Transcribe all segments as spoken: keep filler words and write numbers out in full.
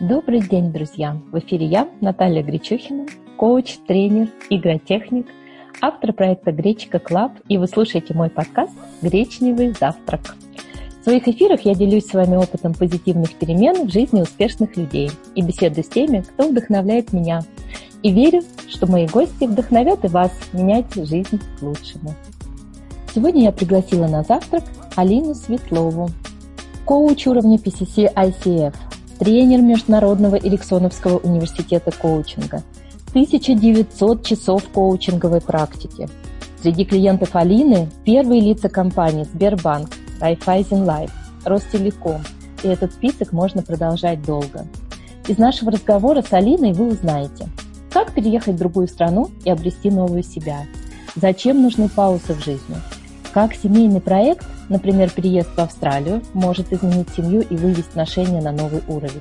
Добрый день, друзья! В эфире я, Наталья Гречухина, коуч, тренер, игротехник, автор проекта «Гречика Клаб», и вы слушаете мой подкаст «Гречневый завтрак». В своих эфирах я делюсь с вами опытом позитивных перемен в жизни успешных людей и беседую с теми, кто вдохновляет меня. И верю, что мои гости вдохновят и вас менять жизнь к лучшему. Сегодня я пригласила на завтрак Алину Светлову, коуч уровня пи си си ай си эф, тренер Международного Эриксоновского университета коучинга, тысяча девятьсот часов коучинговой практики. Среди клиентов Алины первые лица компаний Сбербанк, EPAM Life, Ростелеком, и этот список можно продолжать долго. Из нашего разговора с Алиной вы узнаете, как переехать в другую страну и обрести новую себя, зачем нужны паузы в жизни, как семейный проект, например, переезд в Австралию, может изменить семью и вывести отношения на новый уровень.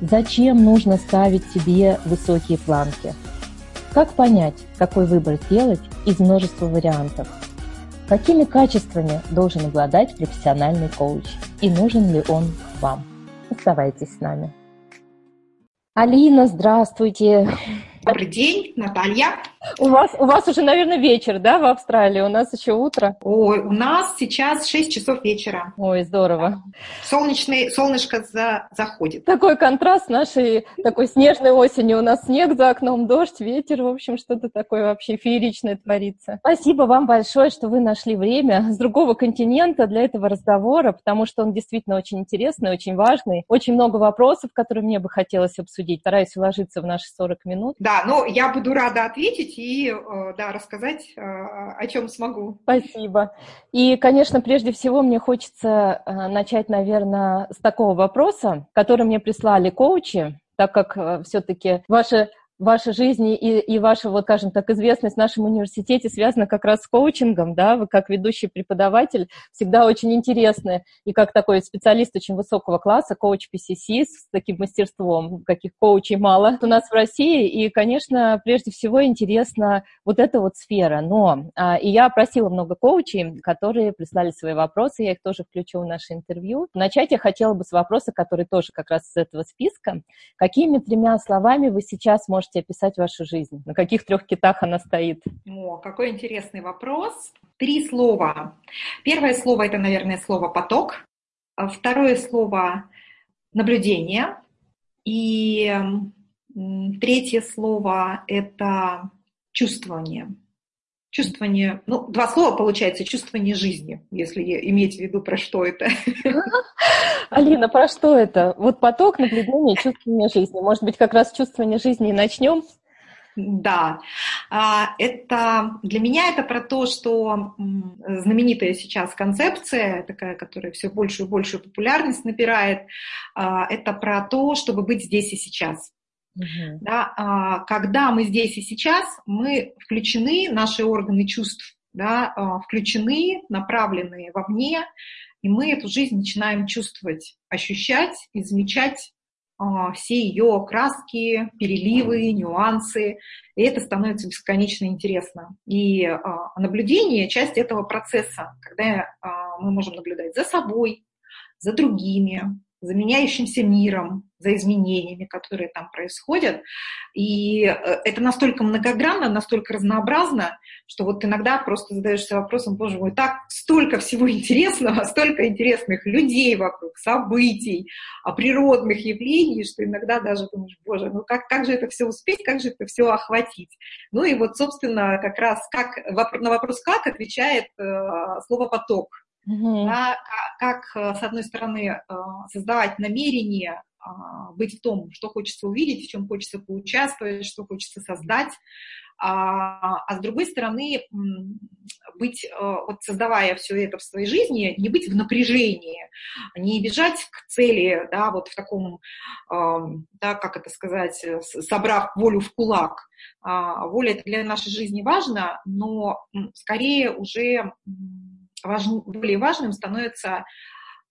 Зачем нужно ставить себе высокие планки? Как понять, какой выбор сделать из множества вариантов? Какими качествами должен обладать профессиональный коуч? И нужен ли он вам? Оставайтесь с нами. Алина, здравствуйте! Добрый день, Наталья. У вас, у вас уже, наверное, вечер, да, в Австралии? У нас еще утро. Ой, у нас сейчас шесть часов вечера. Ой, здорово. Солнечный, солнышко за, заходит. Такой контраст нашей такой снежной осени. У нас снег за окном, дождь, ветер, в общем, что-то такое вообще фееричное творится. Спасибо вам большое, что вы нашли время с другого континента для этого разговора, потому что он действительно очень интересный, очень важный. Очень много вопросов, которые мне бы хотелось обсудить. Стараюсь уложиться в наши сорок минут. Да, но я буду рада ответить и да, рассказать, о чем смогу. Спасибо. И, конечно, прежде всего мне хочется начать, наверное, с такого вопроса, который мне прислали коучи, так как все-таки ваши... Ваша жизнь и, и ваша, вот, скажем так, известность в нашем университете связана как раз с коучингом, да, вы как ведущий преподаватель всегда очень интересны, и как такой специалист очень высокого класса, коуч пи си си с таким мастерством, каких коучей мало у нас в России, и, конечно, прежде всего интересна вот эта вот сфера, но, и я опросила много коучей, которые прислали свои вопросы, я их тоже включу в наше интервью. Начать я хотела бы с вопроса, который тоже как раз с этого списка. Какими тремя словами вы сейчас можете описать вашу жизнь? На каких трех китах она стоит? О, какой интересный вопрос. Три слова. Первое слово — это, наверное, слово «поток». Второе слово — «наблюдение». И третье слово — это «чувствование». Чувствование, ну, два слова получается, чувствование жизни, если иметь в виду, про что это. Алина, про что это? Вот поток, наблюдение, чувствование жизни. Может быть, как раз чувствование жизни и начнем? Да, это для меня это про то, что знаменитая сейчас концепция, такая, которая все больше и больше популярность набирает, это про то, чтобы быть здесь и сейчас. Uh-huh. Да, когда мы здесь и сейчас, мы включены, наши органы чувств, да, включены, направлены вовне, и мы эту жизнь начинаем чувствовать, ощущать и замечать все ее краски, переливы, нюансы, и это становится бесконечно интересно. И наблюдение — часть этого процесса, когда мы можем наблюдать за собой, за другими, за меняющимся миром, за изменениями, которые там происходят. И это настолько многогранно, настолько разнообразно, что вот иногда просто задаешься вопросом: боже мой, так столько всего интересного, столько интересных людей вокруг, событий, природных явлений, что иногда даже думаешь: боже, ну как, как же это все успеть, как же это все охватить? Ну и вот, собственно, как раз как, на вопрос «как» отвечает слово «поток». Uh-huh. Да, как, с одной стороны, создавать намерение быть в том, что хочется увидеть, в чем хочется поучаствовать, что хочется создать, а, а с другой стороны, быть, вот создавая все это в своей жизни, не быть в напряжении, не бежать к цели, да, вот в таком, да, как это сказать, собрав волю в кулак. Воля — это для нашей жизни важно, но скорее уже... Важным, более важным становится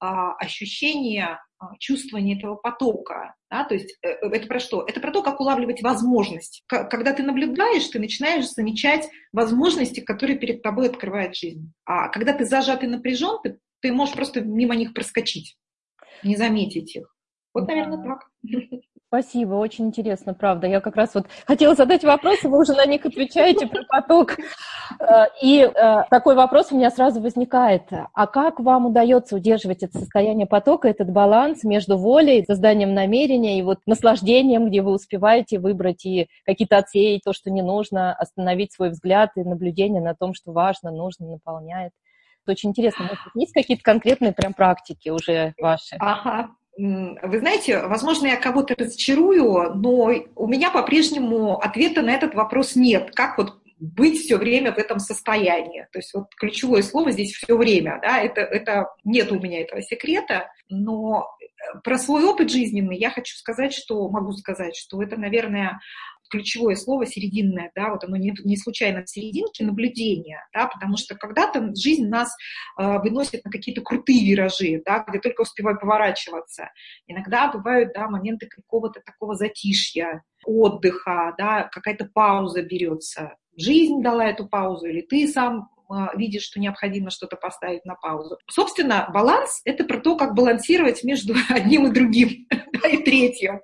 а, ощущение, а, чувствование этого потока. Да? То есть это про что? Это про то, как улавливать возможность. К- когда ты наблюдаешь, ты начинаешь замечать возможности, которые перед тобой открывает жизнь. А когда ты зажат и напряжен, ты, ты можешь просто мимо них проскочить, не заметить их. Вот, наверное, так. Спасибо, очень интересно, правда. Я как раз вот хотела задать вопрос, и вы уже на них отвечаете про поток. И такой вопрос у меня сразу возникает. А как вам удается удерживать это состояние потока, этот баланс между волей, созданием намерения и вот наслаждением, где вы успеваете выбрать и какие-то отсеять, то, что не нужно, остановить свой взгляд и наблюдение на том, что важно, нужно, наполняет? Это очень интересно. Может, есть какие-то конкретные прям практики уже ваши? Ага. Вы знаете, возможно, я кого-то разочарую, но у меня по-прежнему ответа на этот вопрос нет. Как вот быть все время в этом состоянии? То есть вот ключевое слово здесь все время, да? Это, это нет у меня этого секрета, но про свой опыт жизненный я хочу сказать, что могу сказать, что это, наверное, ключевое слово серединное, да, вот оно не, не случайно в серединке, наблюдение, да, потому что когда-то жизнь нас э, выносит на какие-то крутые виражи, да, где только успеваю поворачиваться. Иногда бывают, да, моменты какого-то такого затишья, отдыха, да, какая-то пауза берется. Жизнь дала эту паузу, или ты сам видишь, что необходимо что-то поставить на паузу. Собственно, баланс — это про то, как балансировать между одним и другим, да, и третьим.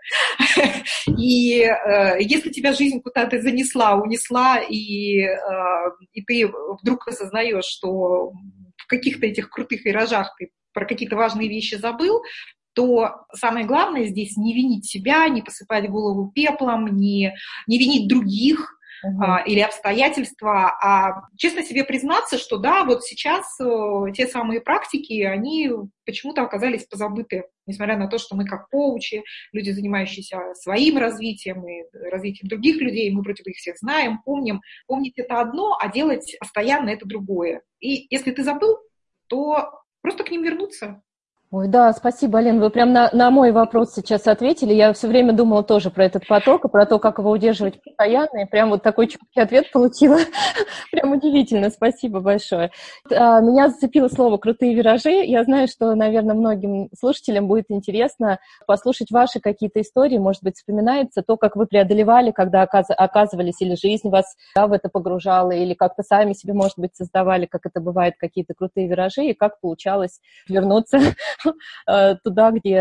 И э, если тебя жизнь куда-то занесла, унесла, и, э, и ты вдруг осознаешь, что в каких-то этих крутых виражах ты про какие-то важные вещи забыл, то самое главное здесь не винить себя, не посыпать голову пеплом, не, не винить других, Uh-huh. или обстоятельства, а честно себе признаться, что да, вот сейчас те самые практики, они почему-то оказались позабыты, несмотря на то, что мы как коучи, люди, занимающиеся своим развитием и развитием других людей, мы против их всех знаем, помним. Помнить это одно, а делать постоянно это другое. И если ты забыл, то просто к ним вернуться. Ой, да, спасибо, Алина, вы прям на, на мой вопрос сейчас ответили. Я все время думала тоже про этот поток и про то, как его удерживать постоянно, и прям вот такой чуткий ответ получила. Прям удивительно, спасибо большое. Меня зацепило слово «крутые виражи». Я знаю, что, наверное, многим слушателям будет интересно послушать ваши какие-то истории, может быть, вспоминается то, как вы преодолевали, когда оказывались, или жизнь вас, да, в это погружала, или как-то сами себе, может быть, создавали, как это бывает, какие-то крутые виражи, и как получалось вернуться туда, где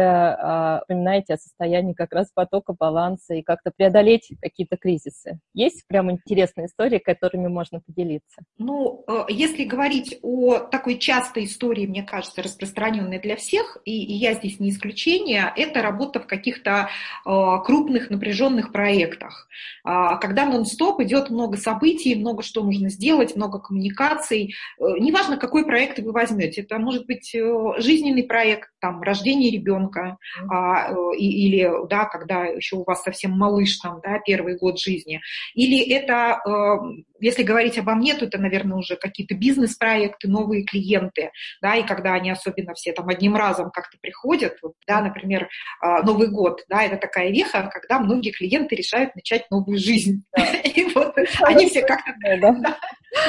вспоминаете о состоянии как раз потока, баланса и как-то преодолеть какие-то кризисы. Есть прям интересные истории, которыми можно поделиться? Ну, если говорить о такой частой истории, мне кажется, распространенной для всех, и, и я здесь не исключение, это работа в каких-то крупных напряженных проектах. Когда нон-стоп идет много событий, много что нужно сделать, много коммуникаций. Неважно, какой проект вы возьмете. Это может быть жизненный проект, там, рождение ребенка, а, или, да, когда еще у вас совсем малыш, там, да, первый год жизни. Или это, если говорить обо мне, то это, наверное, уже какие-то бизнес-проекты, новые клиенты, да, и когда они особенно все там одним разом как-то приходят, вот, да, например, Новый год, да, это такая веха, когда многие клиенты решают начать новую жизнь. И вот они все как-то...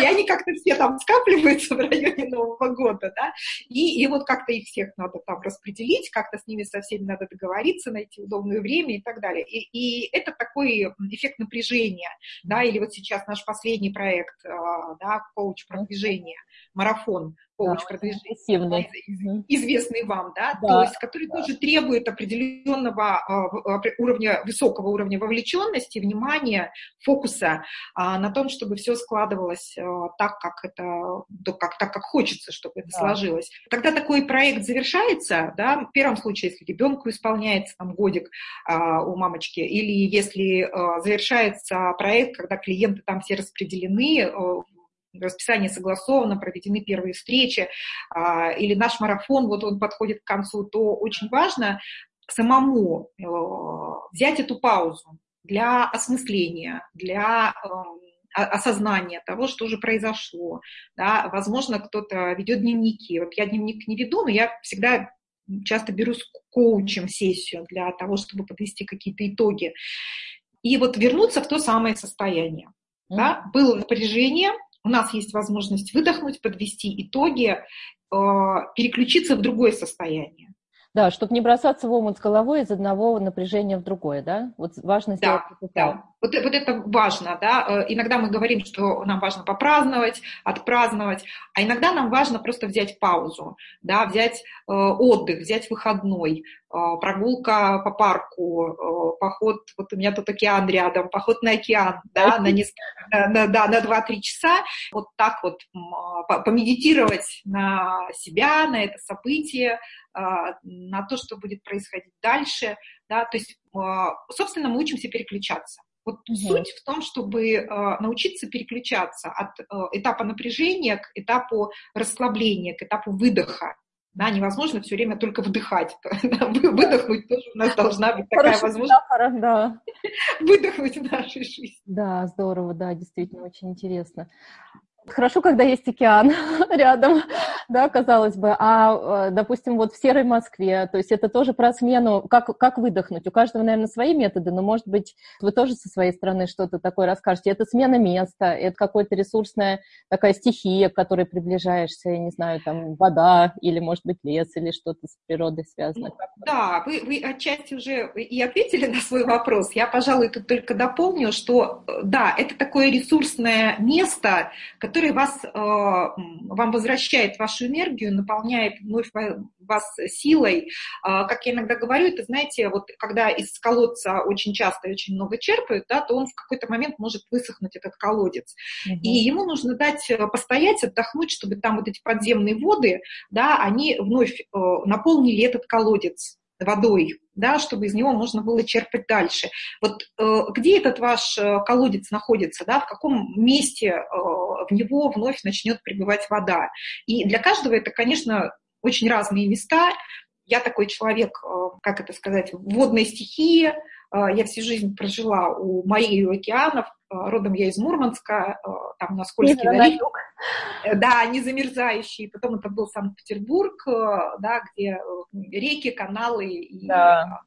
И они как-то все там скапливаются в районе Нового года, да, и, и вот как-то их всех надо там распределить, как-то с ними со всеми надо договориться, найти удобное время и так далее. И, и это такой эффект напряжения, да, или вот сейчас наш последний проект, да, коуч-продвижение, марафон, коуч-продвижение, да, известный вам, да, да, то есть, который да. тоже требует определенного уровня, высокого уровня вовлеченности, внимания, фокуса на том, чтобы все складывалось так, как это, как, так, как хочется, чтобы это да. сложилось. Когда такой проект завершается, да, в первом случае, если ребенку исполняется там годик у мамочки, или если завершается проект, когда клиенты там все распределены, расписание согласовано, проведены первые встречи, или наш марафон, вот он подходит к концу, то очень важно самому взять эту паузу для осмысления, для осознание того, что уже произошло. Да, возможно, кто-то ведет дневники. Вот я дневник не веду, но я всегда часто беру с коучем сессию для того, чтобы подвести какие-то итоги. И вот вернуться в то самое состояние. Mm-hmm. Да? Было напряжение, у нас есть возможность выдохнуть, подвести итоги, переключиться в другое состояние. Да, чтобы не бросаться в омут с головой из одного напряжения в другое, да? Вот важно сделать это. Да, да. Вот, вот это важно, да? Иногда мы говорим, что нам важно попраздновать, отпраздновать, а иногда нам важно просто взять паузу, да, взять э, отдых, взять выходной, прогулка по парку, поход, вот у меня тут океан рядом, поход на океан, да, на, на, да, на два-три часа, вот так вот помедитировать на себя, на это событие, на то, что будет происходить дальше, да, то есть, собственно, мы учимся переключаться. Вот mm-hmm. суть в том, чтобы э, научиться переключаться от э, этапа напряжения к этапу расслабления, к этапу выдоха. Да, невозможно все время только вдыхать. Выдохнуть тоже у нас должна быть такая возможность. Да. Выдохнуть в нашей жизни. Да, здорово, да, действительно, очень интересно. Хорошо, когда есть океан рядом, да, казалось бы. А, допустим, вот в серой Москве, то есть это тоже про смену, как, как выдохнуть. У каждого, наверное, свои методы, но, может быть, вы тоже со своей стороны что-то такое расскажете. Это смена места, это какая-то ресурсная такая стихия, к которой приближаешься, я не знаю, там, вода или, может быть, лес или что-то с природой связано. Ну, да, вы, вы отчасти уже и ответили на свой вопрос. Я, пожалуй, тут только дополню, что, да, это такое ресурсное место, которое который вас, вам возвращает вашу энергию, наполняет вновь вас силой. Как я иногда говорю, это, знаете, вот когда из колодца очень часто и очень много черпают, да, то он в какой-то момент может высохнуть, этот колодец. Угу. И ему нужно дать постоять, отдохнуть, чтобы там вот эти подземные воды, да, они вновь наполнили этот колодец водой, да, чтобы из него можно было черпать дальше. Вот э, где этот ваш э, колодец находится, да, в каком месте э, в него вновь начнет прибывать вода. И для каждого это, конечно, очень разные места. Я такой человек, э, как это сказать, водная стихия. Э, я всю жизнь прожила у моря и у океанов. Э, родом я из Мурманска, э, там на Кольский залив. Да, незамерзающие. Потом это был Санкт-Петербург, да, где реки, каналы и да.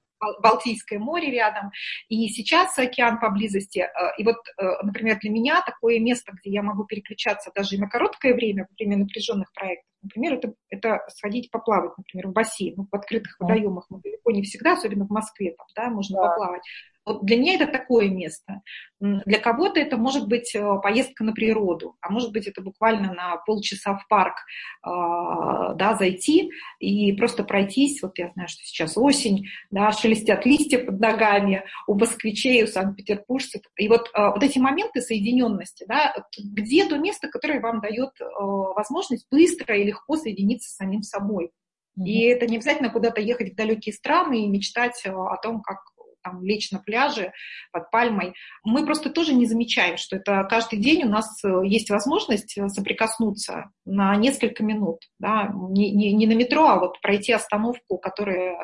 Балтийское море рядом. И сейчас океан поблизости. И вот, например, для меня такое место, где я могу переключаться даже и на короткое время, во время напряженных проектов, например, это, это сходить поплавать, например, в бассейн. Ну, в открытых да. водоемах мы далеко не всегда, особенно в Москве, там, да, можно да. поплавать. Вот для меня это такое место. Для кого-то это может быть поездка на природу, а может быть это буквально на полчаса в парк, да, зайти и просто пройтись. Вот я знаю, что сейчас осень, да, шелестят листья под ногами у москвичей, у санкт-петербуржцев. И вот, вот эти моменты соединенности, да, где то место, которое вам дает возможность быстро и легко соединиться с самим собой. Mm-hmm. И это не обязательно куда-то ехать в далекие страны и мечтать о том, как там, лечь на пляже под пальмой. Мы просто тоже не замечаем, что это каждый день у нас есть возможность соприкоснуться на несколько минут, да, не, не, не на метро, а вот пройти остановку, которая,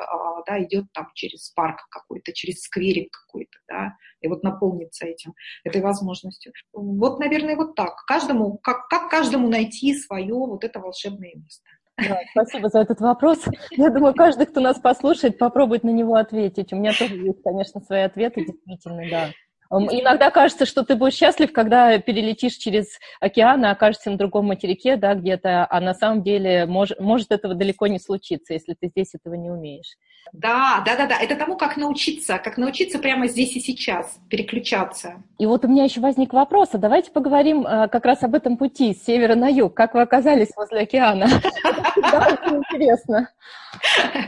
да, идет там через парк какой-то, через скверик какой-то, да, и вот наполниться этим, этой возможностью. Вот, наверное, вот так. Каждому, как, как каждому найти свое вот это волшебное место. Да, спасибо за этот вопрос. Я думаю, каждый, кто нас послушает, попробует на него ответить. У меня тоже есть, конечно, свои ответы, действительно, да. Иногда кажется, что ты будешь счастлив, когда перелетишь через океан и окажешься на другом материке, да, где-то, а на самом деле мож, может этого далеко не случиться, если ты здесь этого не умеешь. Да, да, да, да. Это тому, как научиться, как научиться прямо здесь и сейчас переключаться. И вот у меня еще возник вопрос, а давайте поговорим как раз об этом пути с севера на юг. Как вы оказались возле океана? Это очень интересно.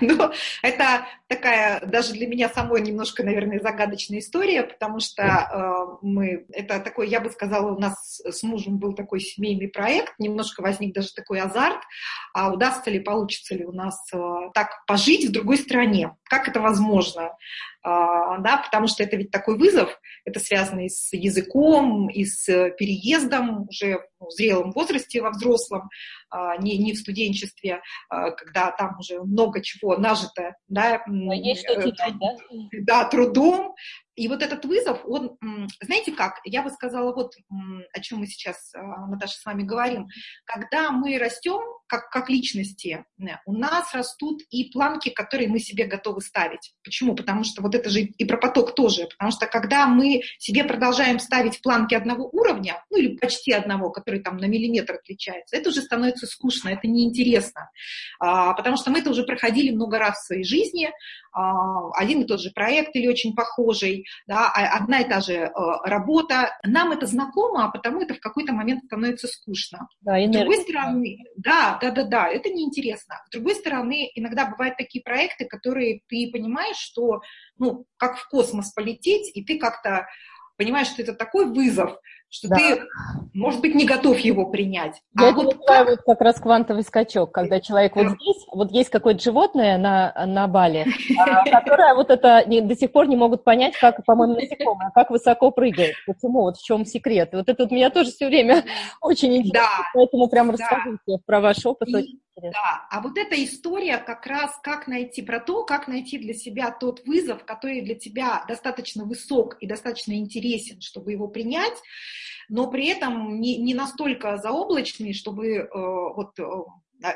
Ну, это такая даже для меня самой немножко, наверное, загадочная история, потому что э, мы, это такой, я бы сказала, у нас с мужем был такой семейный проект, немножко возник даже такой азарт, а удастся ли, получится ли у нас э, так пожить в другой стране, как это возможно, э, да, потому что это ведь такой вызов, это связано и с языком, и с переездом уже в зрелом возрасте, во взрослом, э, не, не в студенчестве, э, когда там уже много чего нажито, да, есть что терять, да? Да, трудом. И вот этот вызов, он, знаете как, я бы сказала, вот о чем мы сейчас, Наташа, с вами говорим. Когда мы растем, как, как личности, у нас растут и планки, которые мы себе готовы ставить. Почему? Потому что вот это же и про поток тоже. Потому что когда мы себе продолжаем ставить планки одного уровня, ну или почти одного, который там на миллиметр отличается, это уже становится скучно, это неинтересно. Потому что мы это уже проходили много раз в своей жизни. Один и тот же проект или очень похожий. Да, одна и та же э, работа. Нам это знакомо, а потому это в какой-то момент становится скучно. Да, с другой стороны, да, да, да, да, да, это неинтересно. С другой стороны, иногда бывают такие проекты, которые ты понимаешь, что, ну, как в космос полететь, и ты как-то понимаешь, что это такой вызов, что да. ты, может быть, не готов его принять. Я а это вот называю как... как раз квантовый скачок, когда человек вот здесь, вот есть какое-то животное на, на Бали, которое вот это до сих пор не могут понять, как, по-моему, насекомое, как высоко прыгает, почему, вот в чем секрет. Вот это у меня тоже все время очень интересно, поэтому прям расскажите про ваш опыт. Да, а вот эта история как раз как найти, про то, как найти для себя тот вызов, который для тебя достаточно высок и достаточно интересен, чтобы его принять, но при этом не, не настолько заоблачный, чтобы э, вот, э,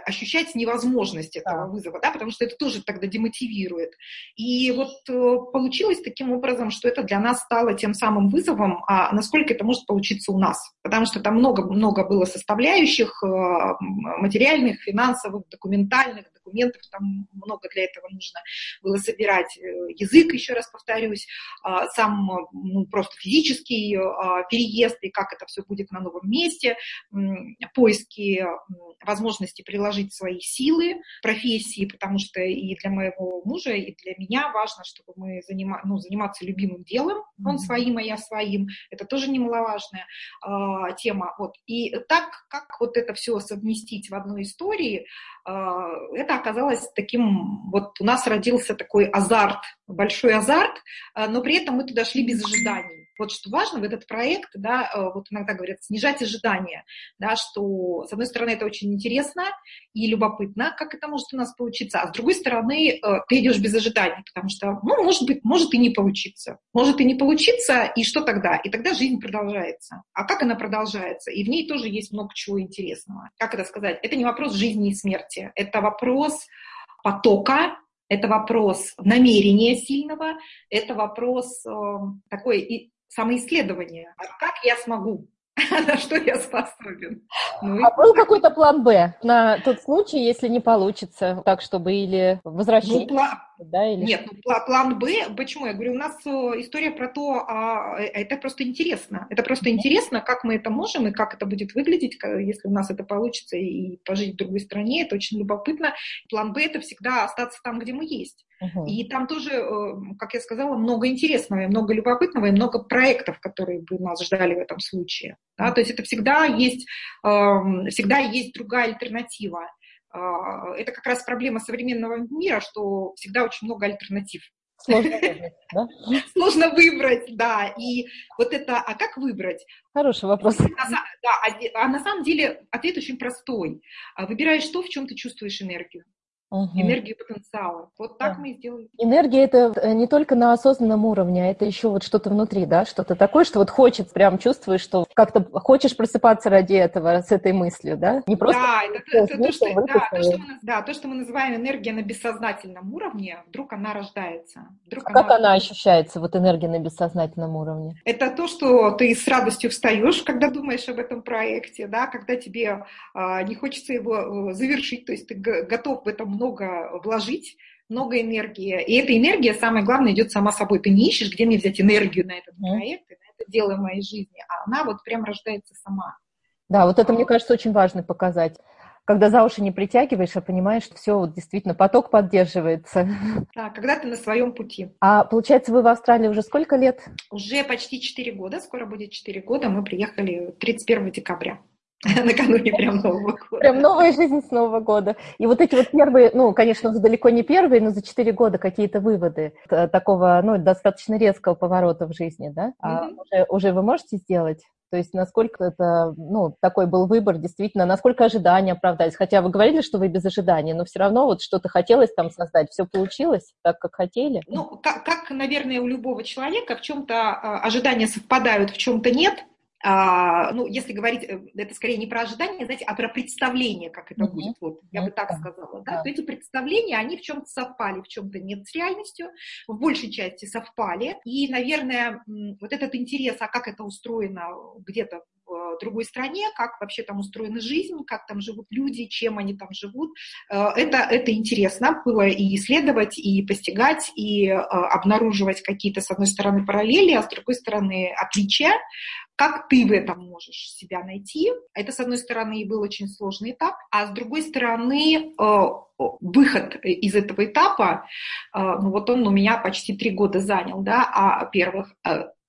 ощущать невозможность этого да. вызова, да, потому что это тоже тогда демотивирует. И вот э, получилось таким образом, что это для нас стало тем самым вызовом, а насколько это может получиться у нас, потому что там много-много было составляющих, э, материальных, финансовых, документальных, документов там много для этого нужно было собирать, язык, еще раз повторюсь, э, сам ну, просто физический э, переезд и как это все будет на новом месте, э, поиски э, возможностей приложить свои силы профессии, потому что и для моего мужа, и для меня важно, чтобы мы занима- ну, заниматься любимым делом, он своим, а я своим, это тоже немаловажная э, тема. Вот. И так, как вот это все совместить в одной истории, э, это оказалось таким, вот у нас родился такой азарт, большой азарт, э, но при этом мы туда шли без ожиданий. Вот что важно в этот проект, да, вот иногда говорят, снижать ожидания, да, что, с одной стороны, это очень интересно и любопытно, как это может у нас получиться, а с другой стороны, ты идешь без ожиданий, потому что, ну, может быть, может и не получиться, может и не получиться, и что тогда? И тогда жизнь продолжается. А как она продолжается? И в ней тоже есть много чего интересного. Как это сказать? Это не вопрос жизни и смерти, это вопрос потока. Это вопрос намерения сильного, это вопрос э, такой и самоисследования. А как я смогу? На что я способен? Ну, а был так. какой-то план Б на тот случай, если не получится, так чтобы или возвращение? Ну, пла... да, или... Нет, ну, план Б, почему? Я говорю, у нас история про то, а, это просто интересно. Это просто интересно, как мы это можем и как это будет выглядеть, если у нас это получится, и пожить в другой стране, это очень любопытно. План Б – это всегда остаться там, где мы есть. И там тоже, как я сказала, много интересного, и много любопытного, и много проектов, которые бы нас ждали в этом случае. Да? То есть это всегда есть, всегда есть другая альтернатива. Это как раз проблема современного мира, что всегда очень много альтернатив. Сложно выбрать, да? Сложно выбрать, да. И вот это, а как выбрать? Хороший вопрос. Да, а на самом деле ответ очень простой. Выбираешь то, в чем ты чувствуешь энергию. Угу. Энергии потенциала. Вот так да. мы и сделали. Энергия — это не только на осознанном уровне, а это еще вот что-то внутри, да, что-то такое, что вот хочет, прям чувствуешь, что как-то хочешь просыпаться ради этого, с этой мыслью, да? Не просто да, это, это то, что, да, то, что мы, да, то, что мы называем энергия на бессознательном уровне, вдруг она рождается. Вдруг а она... Как она ощущается, вот энергия на бессознательном уровне? Это то, что ты с радостью встаешь, когда думаешь об этом проекте, да, когда тебе а, не хочется его завершить, то есть ты готов в этом много вложить, много энергии. И эта энергия, самое главное, идет сама собой. Ты не ищешь, где мне взять энергию на этот проект, на это дело в моей жизни, а она вот прям рождается сама. Да, вот это, мне кажется, очень важно показать. Когда за уши не притягиваешь, а понимаешь, что все, вот действительно, поток поддерживается. Да, когда ты на своем пути. А получается, вы в Австралии уже сколько лет? Уже почти четыре года, скоро будет четыре года. Мы приехали тридцать первого декабря. Накануне прям Нового года. Прям новая жизнь с Нового года. И вот эти вот первые, ну, конечно, уже далеко не первые, но за четыре года какие-то выводы такого, ну, достаточно резкого поворота в жизни, да? А mm-hmm. уже, уже вы можете сделать? То есть насколько это, ну, такой был выбор, действительно, насколько ожидания оправдались. Хотя вы говорили, что вы без ожиданий, но все равно вот что-то хотелось там создать, все получилось так, как хотели. Ну, как, как наверное, у любого человека в чем-то ожидания совпадают, в чем-то нет. А, ну, если говорить, это скорее не про ожидание, знаете, а про представление, как это mm-hmm. будет, вот, я mm-hmm. бы так сказала, да, yeah. то эти представления, они в чем-то совпали, в чем-то нет с реальностью, в большей части совпали, и, наверное, вот этот интерес, а как это устроено где-то другой стране, как вообще там устроена жизнь, как там живут люди, чем они там живут. Это, это интересно было и исследовать, и постигать, и обнаруживать какие-то, с одной стороны, параллели, а с другой стороны, отличия. Как ты в этом можешь себя найти? Это, с одной стороны, был очень сложный этап, а с другой стороны, выход из этого этапа, ну вот он у меня почти три года занял, да, а первых,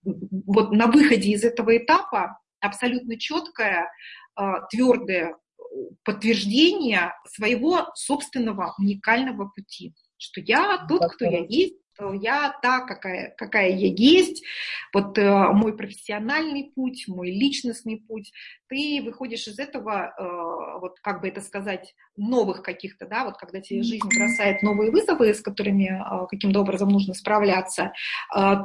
вот на выходе из этого этапа абсолютно четкое, твердое подтверждение своего собственного уникального пути, что я тот, кто я есть, я та, какая, какая я есть, вот э, мой профессиональный путь, мой личностный путь. Ты выходишь из этого, э, вот как бы это сказать, новых каких-то, да, вот когда тебе жизнь бросает новые вызовы, с которыми э, каким-то образом нужно справляться, э,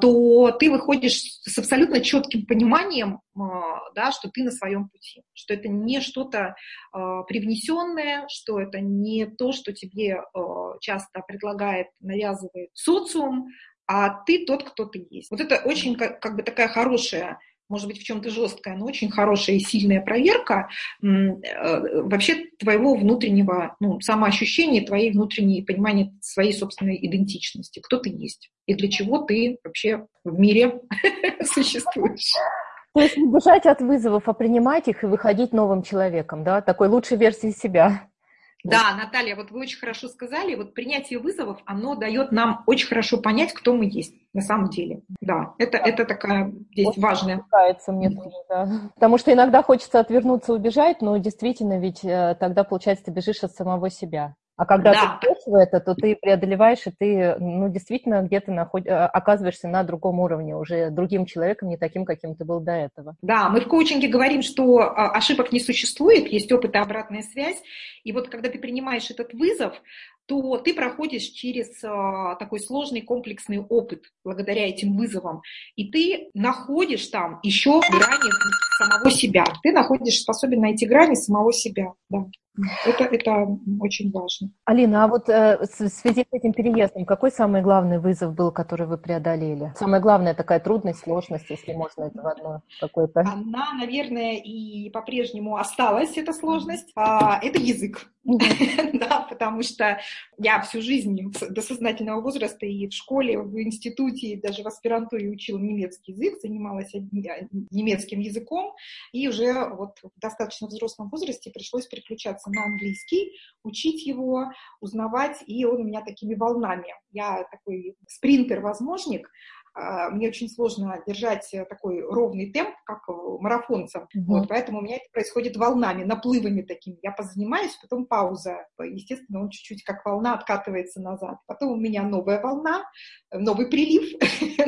то ты выходишь с абсолютно четким пониманием, э, да, что ты на своем пути, что это не что-то э, привнесенное, что это не то, что тебе э, часто предлагает, навязывает социум, а ты тот, кто ты есть. Вот это очень как, как бы такая хорошая, может быть, в чем-то жесткая, но очень хорошая и сильная проверка вообще твоего внутреннего, ну, самоощущения, твоей внутренней понимания своей собственной идентичности, кто ты есть и для чего ты вообще в мире существуешь. То есть не бежать от вызовов, а принимать их и выходить новым человеком, да, такой лучшей версией себя. Да, Наталья, вот вы очень хорошо сказали, вот принятие вызовов, оно дает нам очень хорошо понять, кто мы есть на самом деле. Да, это, это такая здесь очень важная. Мне тоже, да. Потому что иногда хочется отвернуться, убежать, но действительно ведь тогда, получается, ты бежишь от самого себя. А когда да. ты делаешь это, то ты преодолеваешь, и ты, ну, действительно где-то наход... оказываешься на другом уровне, уже другим человеком, не таким, каким ты был до этого. Да, мы в коучинге говорим, что ошибок не существует, есть опыт и обратная связь. И вот когда ты принимаешь этот вызов, то ты проходишь через такой сложный комплексный опыт благодаря этим вызовам. И ты находишь там еще грани самого себя. Ты находишь, способен найти грани самого себя. Да. Это, это очень важно. Алина, а вот э, в связи с этим переездом, какой самый главный вызов был, который вы преодолели? Самая главная такая трудность, сложность, если можно это в одно какое-то... Она, наверное, и по-прежнему осталась, эта сложность. А, это язык. Да, потому что я всю жизнь до сознательного возраста и в школе, в институте, и даже в аспирантуре учила немецкий язык, занималась немецким языком, и уже вот в достаточно взрослом возрасте пришлось переключаться на английский, учить его, узнавать, и он у меня такими волнами. Я такой спринтер-возможник, мне очень сложно держать такой ровный темп, как марафонцам, mm-hmm. вот, поэтому у меня это происходит волнами, наплывами такими. Я позанимаюсь, потом пауза, естественно, он чуть-чуть как волна откатывается назад. Потом у меня новая волна, новый прилив,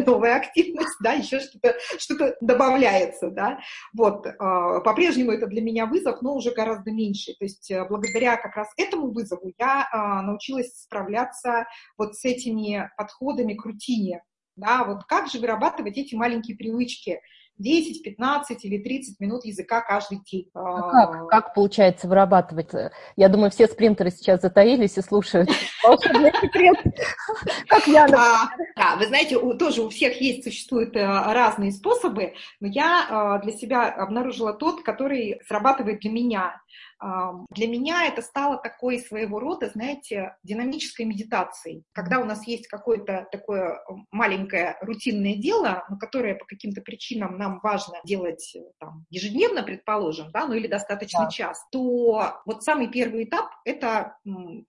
новая активность, да, еще что-то, что-то добавляется, да. Вот, по-прежнему это для меня вызов, но уже гораздо меньше. То есть благодаря как раз этому вызову я научилась справляться вот с этими подходами к рутине. Да, вот как же вырабатывать эти маленькие привычки? десять, пятнадцать или тридцать минут языка каждый день. А как? Как получается вырабатывать? Я думаю, все спринтеры сейчас затаились и слушают. Как я. Да, вы знаете, тоже у всех есть, существуют разные способы, но я для себя обнаружила тот, который срабатывает для меня. Для меня это стало такой своего рода, знаете, динамической медитацией. Когда у нас есть какое-то такое маленькое рутинное дело, которое по каким-то причинам нам важно делать там, ежедневно, предположим, да, ну или достаточно да. часто, то вот самый первый этап — это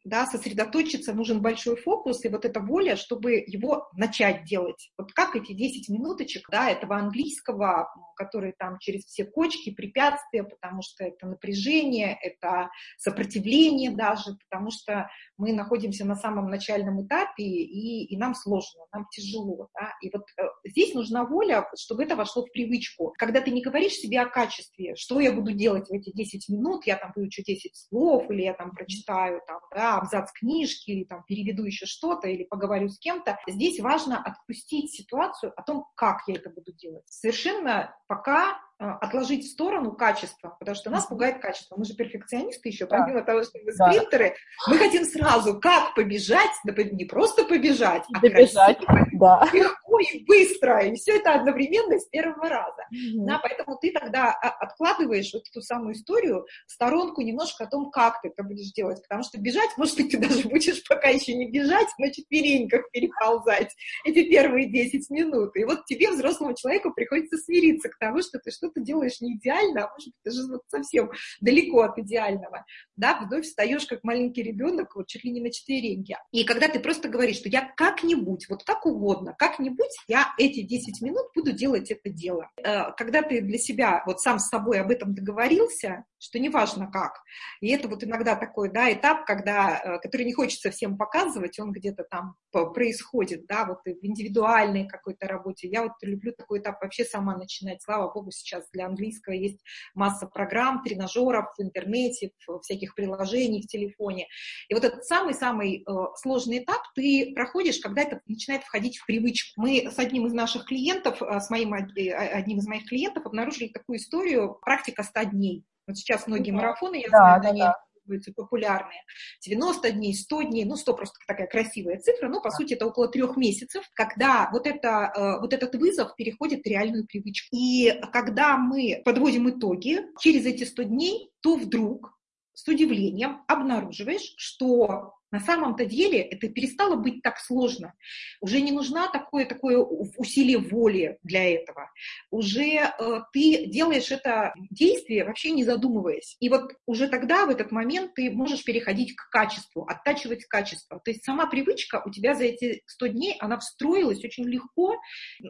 да, сосредоточиться, нужен большой фокус и вот эта воля, чтобы его начать делать. Вот как эти десять минуточек да, этого английского, который там через все кочки, препятствия, потому что это напряжение, это сопротивление даже, потому что мы находимся на самом начальном этапе, и, и нам сложно, нам тяжело. Да? И вот здесь нужна воля, чтобы это вошло в привычку. Когда ты не говоришь себе о качестве, что я буду делать в эти десять минут, я там выучу десять слов, или я там прочитаю там, да, абзац книжки, или там переведу еще что-то, или поговорю с кем-то, здесь важно отпустить ситуацию о том, как я это буду делать. Совершенно пока... отложить в сторону качество, потому что нас пугает качество. Мы же перфекционисты еще, да. помимо того, что мы спринтеры, да. мы хотим сразу как побежать, да не просто побежать, а добежать, красиво, да. легко, легко и быстро, и все это одновременно и с первого раза. Mm-hmm. Да, поэтому ты тогда откладываешь вот эту самую историю в сторонку немножко о том, как ты это будешь делать, потому что бежать, может быть, ты даже будешь пока еще не бежать, но четвереньках переползать эти первые десять минут. И вот тебе, взрослому человеку, приходится смириться к тому, что ты что-то делаешь не идеально, а может быть, ты же вот совсем далеко от идеального. Да, вновь встаешь, как маленький ребенок, вот чуть ли не на четвереньке. И когда ты просто говоришь, что я как-нибудь, вот как угодно, как-нибудь я эти десять минут буду делать это дело. Когда ты для себя вот сам с собой об этом договорился, что неважно как. И это вот иногда такой, да, этап, когда, который не хочется всем показывать, он где-то там происходит, да, вот в индивидуальной какой-то работе. Я вот люблю такой этап вообще сама начинать. Слава богу, сейчас для английского есть масса программ, тренажеров в интернете, всяких приложений в телефоне. И вот этот самый-самый сложный этап ты проходишь, когда это начинает входить в привычку. Мы с одним из наших клиентов, с моим, одним из моих клиентов обнаружили такую историю, практика сто дней. Вот сейчас многие марафоны, я знаю, да, они да, да. популярные. девяносто дней, сто дней, ну сто просто такая красивая цифра, но по да. сути это около трех месяцев, когда вот, это, вот этот вызов переходит в реальную привычку. И когда мы подводим итоги, через эти сто дней, то вдруг с удивлением обнаруживаешь, что на самом-то деле это перестало быть так сложно. Уже не нужна такое, такое усилие воли для этого. Уже э, ты делаешь это действие, вообще не задумываясь. И вот уже тогда, в этот момент, ты можешь переходить к качеству, оттачивать качество. То есть сама привычка у тебя за эти сто дней, она встроилась очень легко,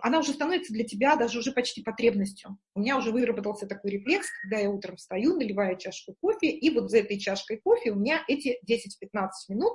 она уже становится для тебя даже уже почти потребностью. У меня уже выработался такой рефлекс, когда я утром встаю, наливаю чашку кофе, и вот за этой чашкой кофе у меня эти десять-пятнадцать минут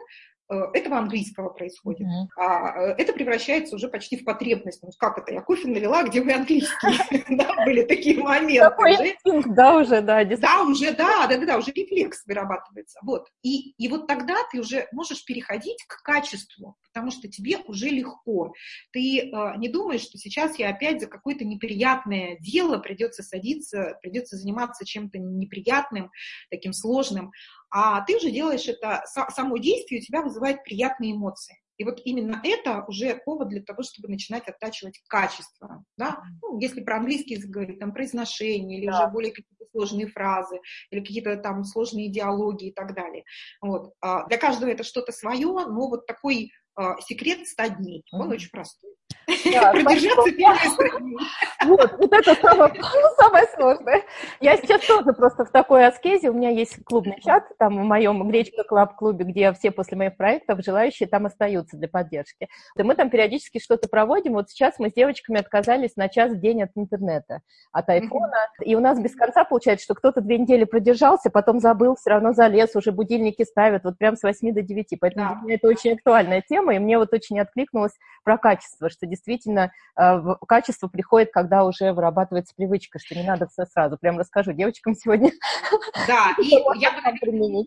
этого английского происходит. Mm-hmm. А это превращается уже почти в потребность. Ну, как это? Я кофе налила, где мой английский? Да, были такие моменты. Да, уже, да. Да, уже, да, да, да, уже рефлекс вырабатывается. Вот. И, и вот тогда ты уже можешь переходить к качеству, потому что тебе уже легко. Ты э, не думаешь, что сейчас я опять за какое-то неприятное дело придется садиться, придется заниматься чем-то неприятным, таким сложным. А ты уже делаешь это, само действие у тебя вызывает приятные эмоции. И вот именно это уже повод для того, чтобы начинать оттачивать качество. Да? Ну, если про английский язык говорить, там произношение, или да. уже более какие-то сложные фразы, или какие-то там сложные диалоги и так далее. Вот. А для каждого это что-то свое, но вот такой а, секрет ста дней, он mm-hmm. очень простой. Да, продержаться первой Вот, вот это самое, самое сложное. Я сейчас тоже просто в такой аскезе. У меня есть клубный чат, там в моем Гречка Клаб клубе, где все после моих проектов желающие там остаются для поддержки. И мы там периодически что-то проводим. Вот сейчас мы с девочками отказались на час в день от интернета, от айфона. И у нас без конца получается, что кто-то две недели продержался, потом забыл, все равно залез, уже будильники ставят, вот прям с восьми до девяти. Поэтому да. для меня это очень актуальная тема, и мне вот очень откликнулось про качество, что действительно качество приходит, когда уже вырабатывается привычка, что не надо все сразу. Прям расскажу девочкам сегодня. Да, и я, бы,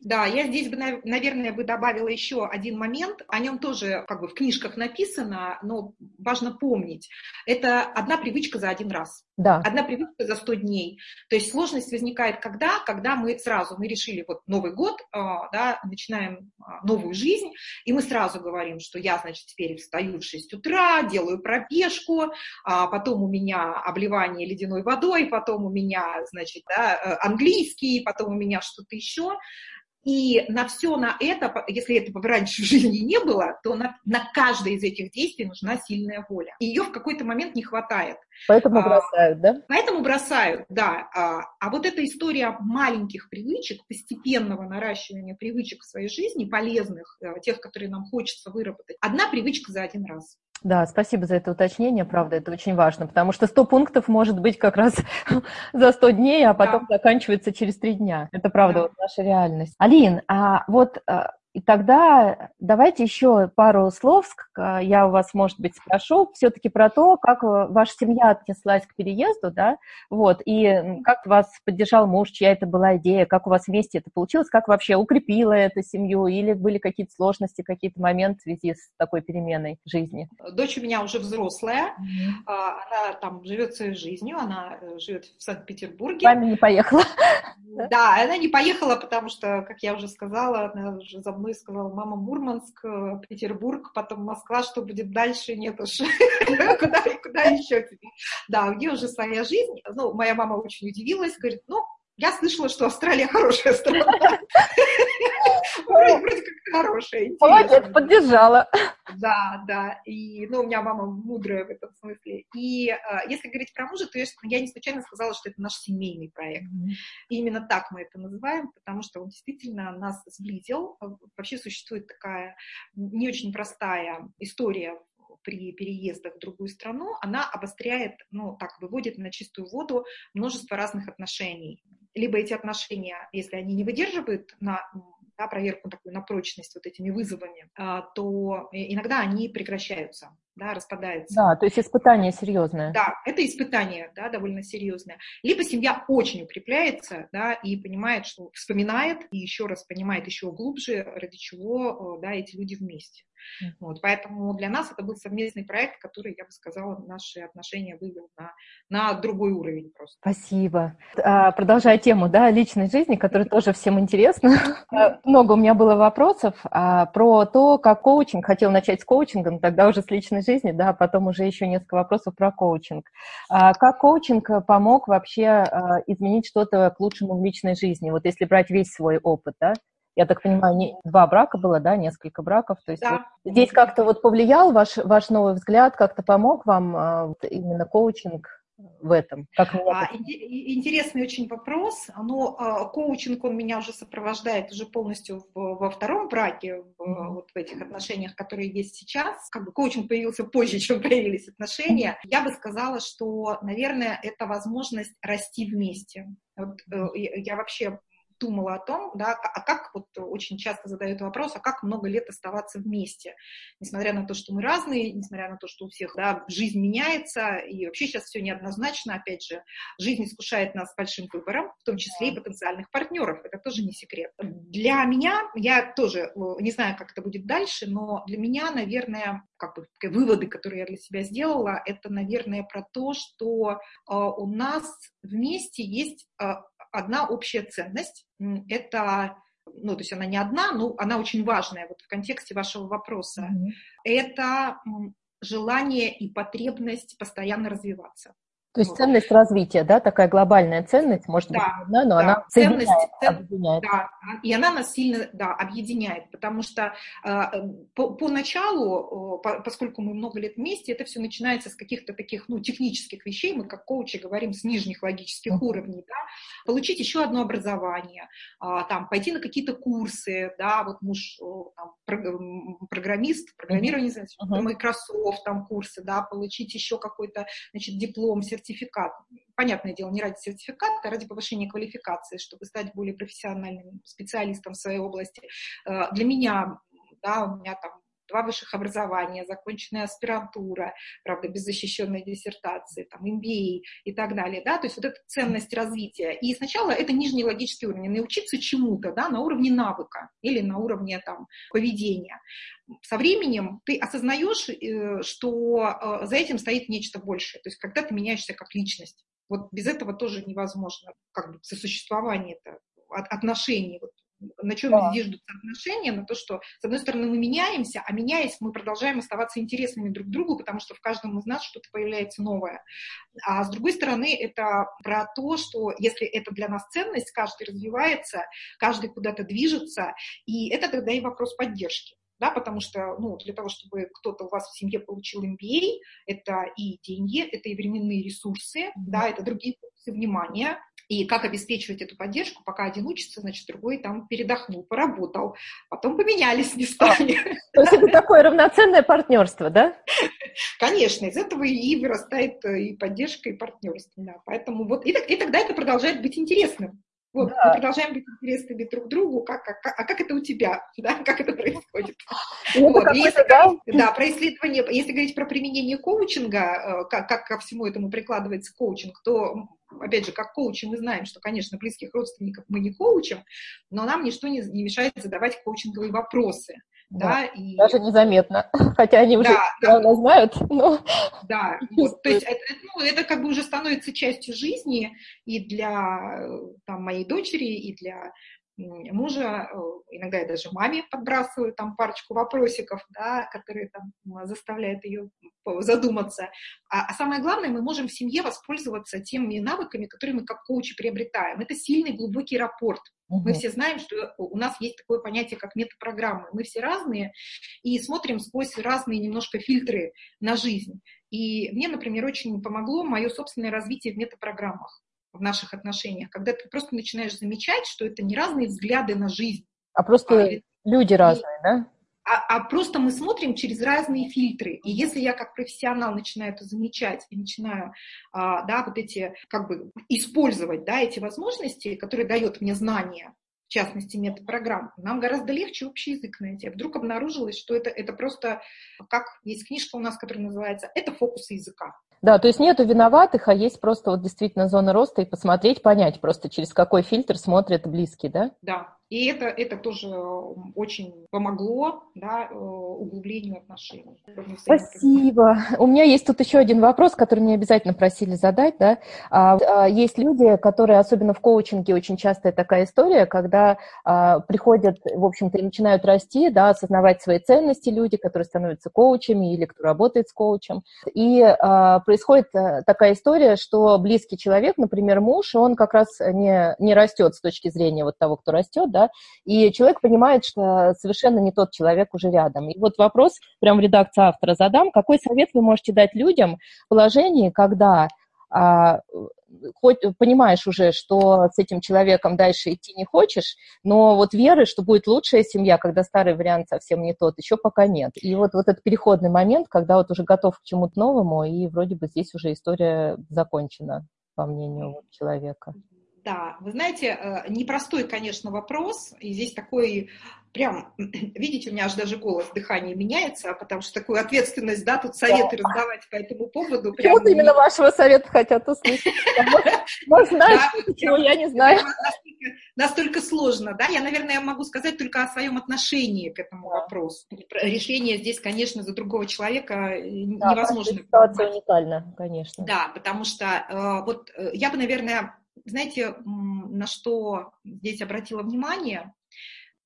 да, я здесь бы, наверное, бы добавила еще один момент. О нем тоже как бы в книжках написано, но важно помнить. Это одна привычка за один раз. Да. Одна привычка за сто дней. То есть сложность возникает когда? Когда мы сразу, мы решили вот Новый год, да, начинаем новую жизнь, и мы сразу говорим, что я, значит, теперь встаю в шесть утра, делаю пробежку, потом у меня обливание ледяной водой, потом у меня, значит, да, английский, потом у меня что-то еще. И на все на это, если этого раньше в жизни не было, то на, на каждое из этих действий нужна сильная воля. И ее в какой-то момент не хватает. Поэтому бросают, а, да? Поэтому бросают, да. А, а вот эта история маленьких привычек, постепенного наращивания привычек в своей жизни, полезных, тех, которые нам хочется выработать, одна привычка за один раз. Да, спасибо за это уточнение, правда, это очень важно, потому что сто пунктов может быть как раз за сто дней, а потом да. заканчивается через три дня. Это правда да. вот наша реальность. Алин, а вот и тогда давайте еще пару слов, я у вас, может быть, спрошу, все-таки про то, как ваша семья отнеслась к переезду, да, вот, и как вас поддержал муж, чья это была идея, как у вас вместе это получилось, как вообще укрепила эту семью, или были какие-то сложности, какие-то моменты в связи с такой переменой жизни? Дочь у меня уже взрослая, mm-hmm. она там живет своей жизнью, она живет в Санкт-Петербурге. С вами не поехала. Да, она не поехала, потому что, как я уже сказала, она уже за мной мамы, сказала: мама, Мурманск, Петербург, потом Москва, что будет дальше, нет уж, куда, куда еще тебе? Да, у нее уже своя жизнь, ну, моя мама очень удивилась, говорит, ну, я слышала, что Австралия хорошая страна. Вроде как хорошая. Молодец, поддержала. Да, да. И, ну, у меня мама мудрая в этом смысле. И если говорить про мужа, то я не случайно сказала, что это наш семейный проект. И именно так мы это называем, потому что он действительно нас сблизил. Вообще существует такая не очень простая история при переездах в другую страну. Она обостряет, ну, так, выводит на чистую воду множество разных отношений. Либо эти отношения, если они не выдерживают на, да, проверку такую на прочность вот этими вызовами, то иногда они прекращаются, да, распадаются. Да, то есть испытание серьезное. Да, это испытание, да, довольно серьезное. Либо семья очень укрепляется, да, и понимает, что вспоминает, и еще раз понимает еще глубже, ради чего, да, эти люди вместе. Вот, поэтому для нас это был совместный проект, который, я бы сказала, наши отношения вывел на, на другой уровень просто. Спасибо. А, продолжая тему, да, личной жизни, которая тоже всем интересна. Много у меня было вопросов а, про то, как коучинг. Хотел начать с коучинга, тогда уже с личной жизни, да, потом уже еще несколько вопросов про коучинг. А, как коучинг помог вообще а, изменить что-то к лучшему в личной жизни? Вот если брать весь свой опыт, да? Я так понимаю, не, два брака было, да, несколько браков. То есть да. Вот здесь как-то вот повлиял ваш, ваш новый взгляд, как-то помог вам вот именно коучинг в этом? Как а, интересный очень вопрос. Но коучинг, он меня уже сопровождает уже полностью в, во втором браке, в, mm-hmm. вот в этих отношениях, которые есть сейчас. Как бы коучинг появился позже, чем появились отношения. Mm-hmm. Я бы сказала, что, наверное, это возможность расти вместе. Вот, я вообще... думала о том, да, а как вот очень часто задают вопрос, а как много лет оставаться вместе, несмотря на то, что мы разные, несмотря на то, что у всех, да, жизнь меняется, и вообще сейчас все неоднозначно, опять же, жизнь искушает нас большим выбором, в том числе и потенциальных партнеров, это тоже не секрет. Для меня, я тоже не знаю, как это будет дальше, но для меня, наверное, как бы выводы, которые я для себя сделала, это, наверное, про то, что э, у нас вместе есть э, одна общая ценность, это, ну, то есть она не одна, но она очень важная вот в контексте вашего вопроса, mm-hmm. это желание и потребность постоянно развиваться. То есть вот. Ценность развития, да, такая глобальная ценность, может да, быть, не одна, но да. Она ценность, цен... объединяет. Да, и она нас сильно, да, объединяет, потому что э, по, поначалу, э, по, поскольку мы много лет вместе, это все начинается с каких-то таких, ну, технических вещей, мы как коучи говорим с нижних логических mm-hmm. уровней, да, получить еще одно образование, э, там, пойти на какие-то курсы, да, вот муж э, там, программист, программирование, mm-hmm. там, Microsoft, там, курсы, да, получить еще какой-то, значит, диплом, сертификат, сертификат. Понятное дело, не ради сертификата, а ради повышения квалификации, чтобы стать более профессиональным специалистом в своей области. Для меня, да, у меня там два высших образования, законченная аспирантура, правда, без защищенной диссертации, там, эм би эй и так далее, да, то есть вот эта ценность развития. И сначала это нижний логический уровень, научиться чему-то, да, на уровне навыка или на уровне, там, поведения. Со временем ты осознаешь, что за этим стоит нечто большее, то есть когда ты меняешься как личность. Вот без этого тоже невозможно, как бы, сосуществование-то, отношений, вот. На чем да. зиждутся отношения, на то, что, с одной стороны, мы меняемся, а меняясь, мы продолжаем оставаться интересными друг другу, потому что в каждом из нас что-то появляется новое. А с другой стороны, это про то, что если это для нас ценность, каждый развивается, каждый куда-то движется, и это тогда и вопрос поддержки. Да, потому что, ну, для того, чтобы кто-то у вас в семье получил эм би эй, это и деньги, это и временные ресурсы, да, это другие ресурсы внимания. И как обеспечивать эту поддержку? Пока один учится, значит, другой там передохнул, поработал, потом поменялись местами. То есть это такое равноценное партнерство, да? Конечно, из этого и вырастает и поддержка, и партнерство. Да. Поэтому вот, и, и тогда это продолжает быть интересным. Вот, да. Мы продолжаем быть интересными друг другу, как, как, а как это у тебя, да, как это происходит. Ну, вот. Если, да? Да, про исследование, если говорить про применение коучинга, как, как ко всему этому прикладывается коучинг, то, опять же, как коучи мы знаем, что, конечно, близких родственников мы не коучим, но нам ничто не, не мешает задавать коучинговые вопросы. Да, да, и... Даже незаметно, хотя они уже да, да. знают. Но... Да, вот, то есть это, ну, это как бы уже становится частью жизни и для там, моей дочери, и для мужа, иногда я даже маме подбрасываю там парочку вопросиков, да, которые там заставляют ее задуматься. А, а самое главное, мы можем в семье воспользоваться теми навыками, которые мы как коучи приобретаем. Это сильный глубокий рапорт. Угу. Мы все знаем, что у нас есть такое понятие, как метапрограммы. Мы все разные и смотрим сквозь разные немножко фильтры на жизнь. И мне, например, очень помогло мое собственное развитие в метапрограммах, в наших отношениях, когда ты просто начинаешь замечать, что это не разные взгляды на жизнь. А просто а, люди и, разные, да? А, а просто мы смотрим через разные фильтры. И если я как профессионал начинаю это замечать и начинаю, а, да, вот эти, как бы, использовать, да, эти возможности, которые дает мне знания, в частности, метапрограмм, нам гораздо легче общий язык найти. Вдруг обнаружилось, что это, это просто, как есть книжка у нас, которая называется «Это фокусы языка». Да, то есть нету виноватых, а есть просто вот действительно зона роста, и посмотреть, понять просто, через какой фильтр смотрят близкие, да? Да, и это, это тоже очень помогло, да, углублению отношений. Спасибо. У меня есть тут еще один вопрос, который мне обязательно просили задать, да. Есть люди, которые, особенно в коучинге, очень часто такая история, когда приходят, в общем-то, и начинают расти, да, осознавать свои ценности люди, которые становятся коучами или кто работает с коучем, и происходит такая история, что близкий человек, например, муж, он как раз не, не растет с точки зрения вот того, кто растет, да, и человек понимает, что совершенно не тот человек уже рядом. И вот вопрос, прям в редакции автора задам, какой совет вы можете дать людям в положении, когда а, хоть, понимаешь уже, что с этим человеком дальше идти не хочешь, но вот веры, что будет лучшая семья, когда старый вариант совсем не тот, еще пока нет. И вот, вот этот переходный момент, когда вот уже готов к чему-то новому, и вроде бы здесь уже история закончена, по мнению вот человека. Да, вы знаете, непростой, конечно, вопрос, и здесь такой прям, видите, у меня аж даже голос, дыхание меняется, потому что такую ответственность, да, тут советы да. раздавать по этому поводу. Прям... Вот именно вашего совета хотят услышать. Может, знаешь, чего я не знаю. Настолько сложно, да, я, наверное, могу сказать только о своем отношении к этому вопросу. Решение здесь, конечно, за другого человека невозможно. Ситуация уникальна, конечно. Да, потому что вот я бы, наверное... Знаете, на что здесь обратила внимание?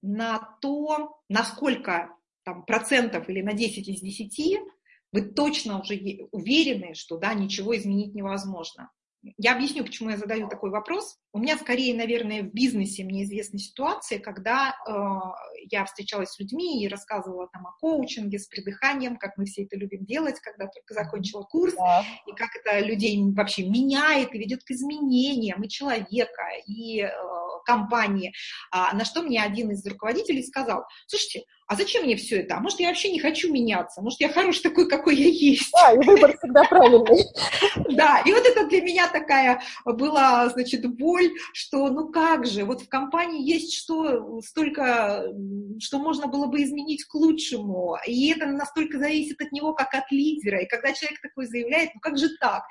На то, насколько там, процентов или на десять из десяти вы точно уже уверены, что да, ничего изменить невозможно. Я объясню, почему я задаю такой вопрос. У меня скорее, наверное, в бизнесе мне известны ситуации, когда э, я встречалась с людьми и рассказывала там о коучинге с придыханием, как мы все это любим делать, когда только закончила курс, да. и как это людей вообще меняет и ведет к изменениям и человека, и э, компании. А, на что мне один из руководителей сказал: слушайте, а зачем мне все это? А может, я вообще не хочу меняться? Может, я хорош такой, какой я есть? Да, и выбор всегда правильный. Да, и вот это для меня такая была, значит, боль, что ну как же, вот в компании есть что, столько, что можно было бы изменить к лучшему, и это настолько зависит от него, как от лидера, и когда человек такой заявляет, ну как же так?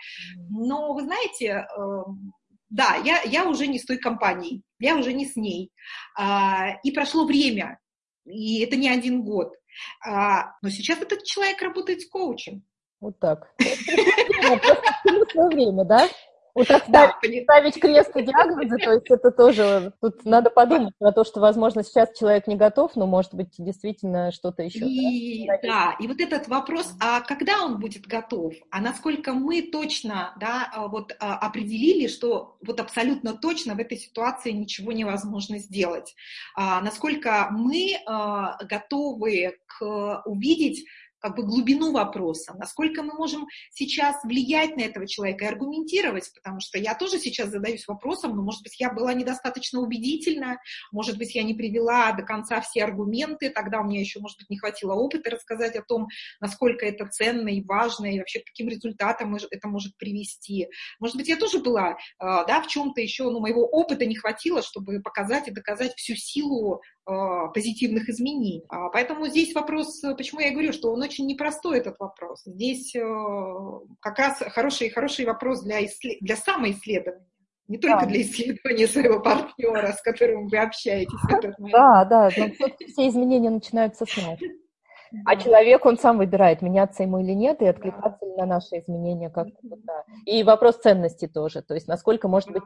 Но вы знаете... Да, я, я уже не с той компанией, я уже не с ней. А, и прошло время, и это не один год. А, но сейчас этот человек работает с коучем. Вот так. Просто время, да? Вот так ставить крест и диагнозы, то есть это тоже... Тут надо подумать про то, что, возможно, сейчас человек не готов, но, может быть, действительно что-то еще. Да, и вот этот вопрос, а когда он будет готов? А насколько мы точно определили, что вот абсолютно точно в этой ситуации ничего невозможно сделать? Насколько мы готовы увидеть... как бы глубину вопроса, насколько мы можем сейчас влиять на этого человека и аргументировать, потому что я тоже сейчас задаюсь вопросом, но, может быть, я была недостаточно убедительна, может быть, я не привела до конца все аргументы, тогда у меня еще, может быть, не хватило опыта рассказать о том, насколько это ценно и важно, и вообще к каким результатам это может привести. Может быть, я тоже была, да, в чем-то еще, но моего опыта не хватило, чтобы показать и доказать всю силу позитивных изменений. Поэтому здесь вопрос, почему я говорю, что он очень непростой, этот вопрос. Здесь как раз хороший, хороший вопрос для, исслед... для самоисследования, не только да. для исследования своего партнера, с которым вы общаетесь в этот момент. Да, да, но все изменения начинаются с нас. А человек, он сам выбирает, меняться ему или нет, и откликаться ли на наши изменения как-то. Да. И вопрос ценности тоже. То есть насколько, может быть,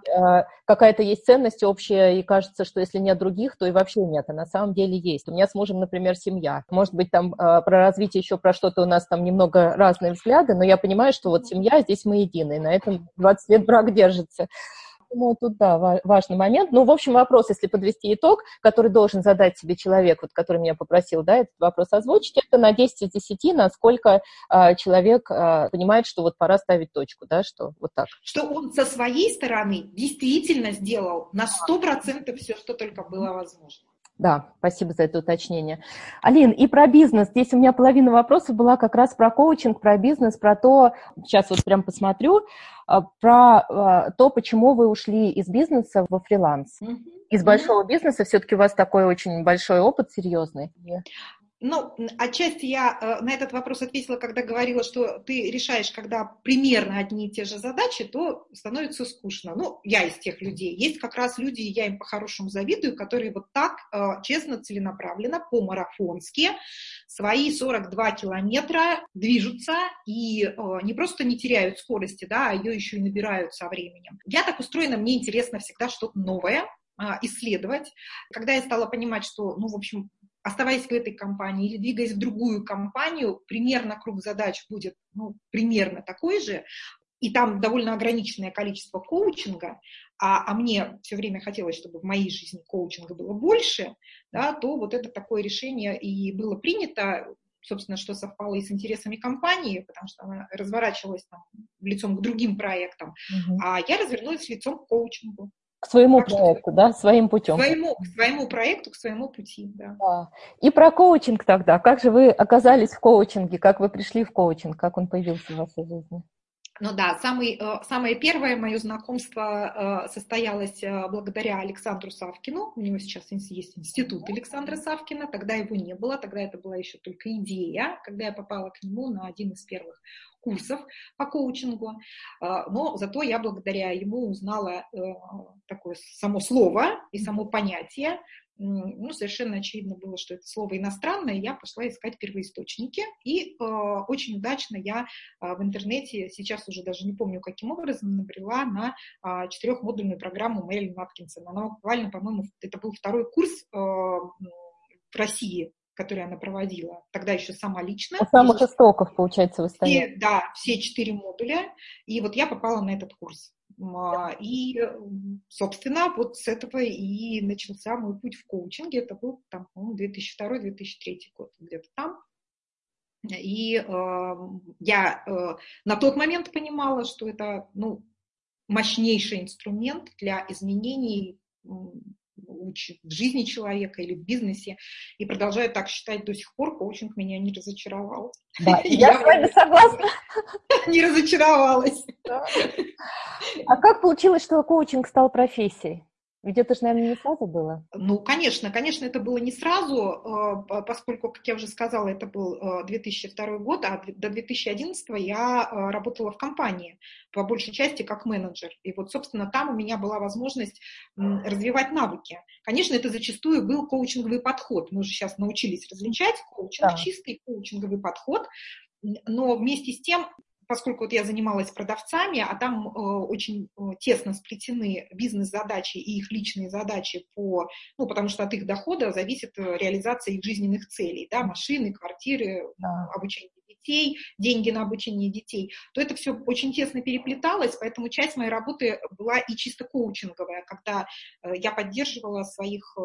какая-то есть ценность общая, и кажется, что если нет других, то и вообще нет. А на самом деле есть. У меня с мужем, например, семья. Может быть, там про развитие еще, про что-то у нас там немного разные взгляды, но я понимаю, что вот семья, здесь мы едины, и на этом двадцать лет брак держится. Ну, тут, да, важный момент. Ну, в общем, вопрос, если подвести итог, который должен задать себе человек, вот, который меня попросил, да, этот вопрос озвучить, это на десять из десяти, насколько а, человек а, понимает, что вот пора ставить точку, да, что вот так. Что он со своей стороны действительно сделал на сто процентов все, что только было возможно. Да, спасибо за это уточнение. Алин, и про бизнес. Здесь у меня половина вопросов была как раз про коучинг, про бизнес, про то, сейчас вот прям посмотрю, про то, почему вы ушли из бизнеса во фриланс. Mm-hmm. Из большого mm-hmm. бизнеса все-таки у вас такой очень большой опыт, серьезный. Ну, отчасти я на этот вопрос ответила, когда говорила, что ты решаешь, когда примерно одни и те же задачи, то становится скучно. Ну, я из тех людей. Есть как раз люди, я им по-хорошему завидую, которые вот так честно, целенаправленно, по-марафонски свои сорок два километра движутся и не просто не теряют скорости, да, а ее еще и набирают со временем. Я так устроена, мне интересно всегда что-то новое исследовать. Когда я стала понимать, что, ну, в общем, оставаясь в этой компании или двигаясь в другую компанию, примерно круг задач будет, ну, примерно такой же, и там довольно ограниченное количество коучинга, а, а мне все время хотелось, чтобы в моей жизни коучинга было больше, да, то вот это такое решение и было принято, собственно, что совпало и с интересами компании, потому что она разворачивалась там лицом к другим проектам, угу. а я развернулась лицом к коучингу. К своему так проекту, что, да, своим путем. К своему, к своему проекту, к своему пути, да. да. И про коучинг тогда. Как же вы оказались в коучинге? Как вы пришли в коучинг? Как он появился в вашей жизни? Ну да, самый, самое первое мое знакомство состоялось благодаря Александру Савкину. У него сейчас есть институт Александра Савкина. Тогда его не было, тогда это была еще только идея, когда я попала к нему на один из первых курсов по коучингу, но зато я благодаря ему узнала такое само слово и само понятие. Ну, совершенно очевидно было, что это слово иностранное, я пошла искать первоисточники, и э, очень удачно я э, в интернете, сейчас уже даже не помню, каким образом, набрела на э, четырехмодульную программу Мэрилина Апкинсона. Она буквально, по-моему, это был второй курс э, в России, которые она проводила, тогда еще сама лично. У самых истоков, получается, вы стоите. Да, все четыре модуля, и вот я попала на этот курс. И, собственно, вот с этого и начался мой путь в коучинге, это был там, по-моему, две тысячи второй — две тысячи третий год, где-то там. И э, я э, на тот момент понимала, что это, ну, мощнейший инструмент для изменений в жизни человека или в бизнесе, и продолжаю так считать до сих пор, коучинг меня не разочаровал. Да, я с вами согласна. Не разочаровалась. Да. А как получилось, что коучинг стал профессией? Ведь это же, наверное, не сразу было? Ну, конечно, конечно, это было не сразу, поскольку, как я уже сказала, это был две тысячи второй год, а до две тысячи одиннадцатого я работала в компании, по большей части как менеджер. И вот, собственно, там у меня была возможность развивать навыки. Конечно, это зачастую был коучинговый подход. Мы уже сейчас научились различать коучинг, да. Чистый коучинговый подход, но вместе с тем... Поскольку вот я занималась продавцами, а там э, очень э, тесно сплетены бизнес-задачи и их личные задачи, по, ну, потому что от их дохода зависит реализация их жизненных целей, да, машины, квартиры, да. Обучение детей, деньги на обучение детей, то это все очень тесно переплеталось, поэтому часть моей работы была и чисто коучинговая, когда э, я поддерживала своих э,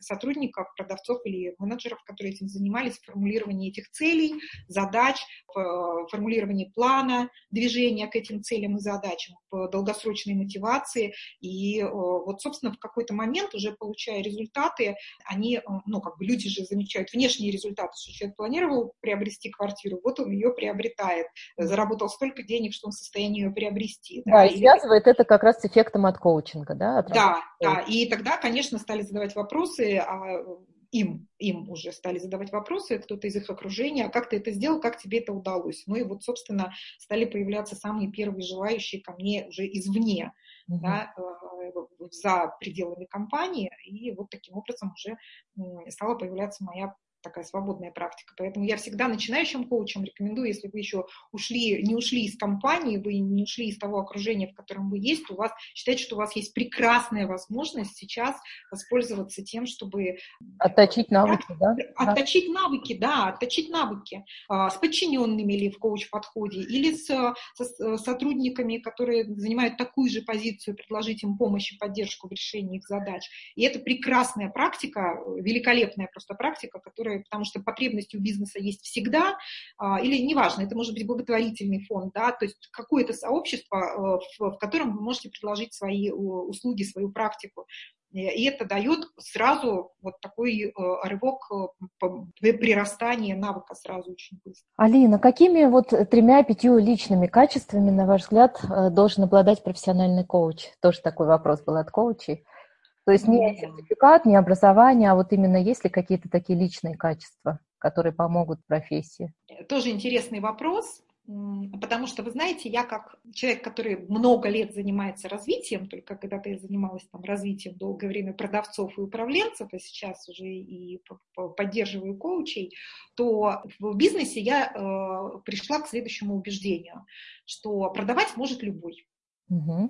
сотрудников, продавцов или менеджеров, которые этим занимались, в формулировании этих целей, задач, в э, формулировании планов, плана движения к этим целям и задачам, по долгосрочной мотивации. И вот, собственно, в какой-то момент, уже получая результаты, они, ну, как бы люди же замечают внешние результаты, что человек планировал приобрести квартиру, вот он ее приобретает, заработал столько денег, что он в состоянии ее приобрести. Да, да и связывает это как раз с эффектом от коучинга, да? От да, да, и тогда, конечно, стали задавать вопросы о... Им, им уже стали задавать вопросы, кто-то из их окружения, а как ты это сделал, как тебе это удалось. Ну и вот, собственно, стали появляться самые первые желающие ко мне уже извне, mm-hmm. да, за пределами компании, и вот таким образом уже стала появляться моя такая свободная практика. Поэтому я всегда начинающим коучам рекомендую, если вы еще ушли, не ушли из компании, вы не ушли из того окружения, в котором вы есть, то у вас, считайте, что у вас есть прекрасная возможность сейчас воспользоваться тем, чтобы... Отточить навыки, да? да? Отточить навыки, да, отточить навыки. С подчиненными или в коуч-подходе, или с, с, с сотрудниками, которые занимают такую же позицию, предложить им помощь и поддержку в решении их задач. И это прекрасная практика, великолепная просто практика, которая потому что потребность у бизнеса есть всегда, или неважно, это может быть благотворительный фонд, да, то есть какое-то сообщество, в котором вы можете предложить свои услуги, свою практику. И это дает сразу вот такой рывок прирастания навыка сразу очень быстро. Алина, какими вот тремя-пятью личными качествами, на ваш взгляд, должен обладать профессиональный коуч? Тоже такой вопрос был от коучей. То есть не сертификат, не образование, а вот именно есть ли какие-то такие личные качества, которые помогут профессии? Тоже интересный вопрос, потому что, вы знаете, я как человек, который много лет занимается развитием, только когда-то я занималась там, развитием долгое время продавцов и управленцев, а сейчас уже и поддерживаю коучей, то в бизнесе я э, пришла к следующему убеждению, что продавать может любой. Uh-huh.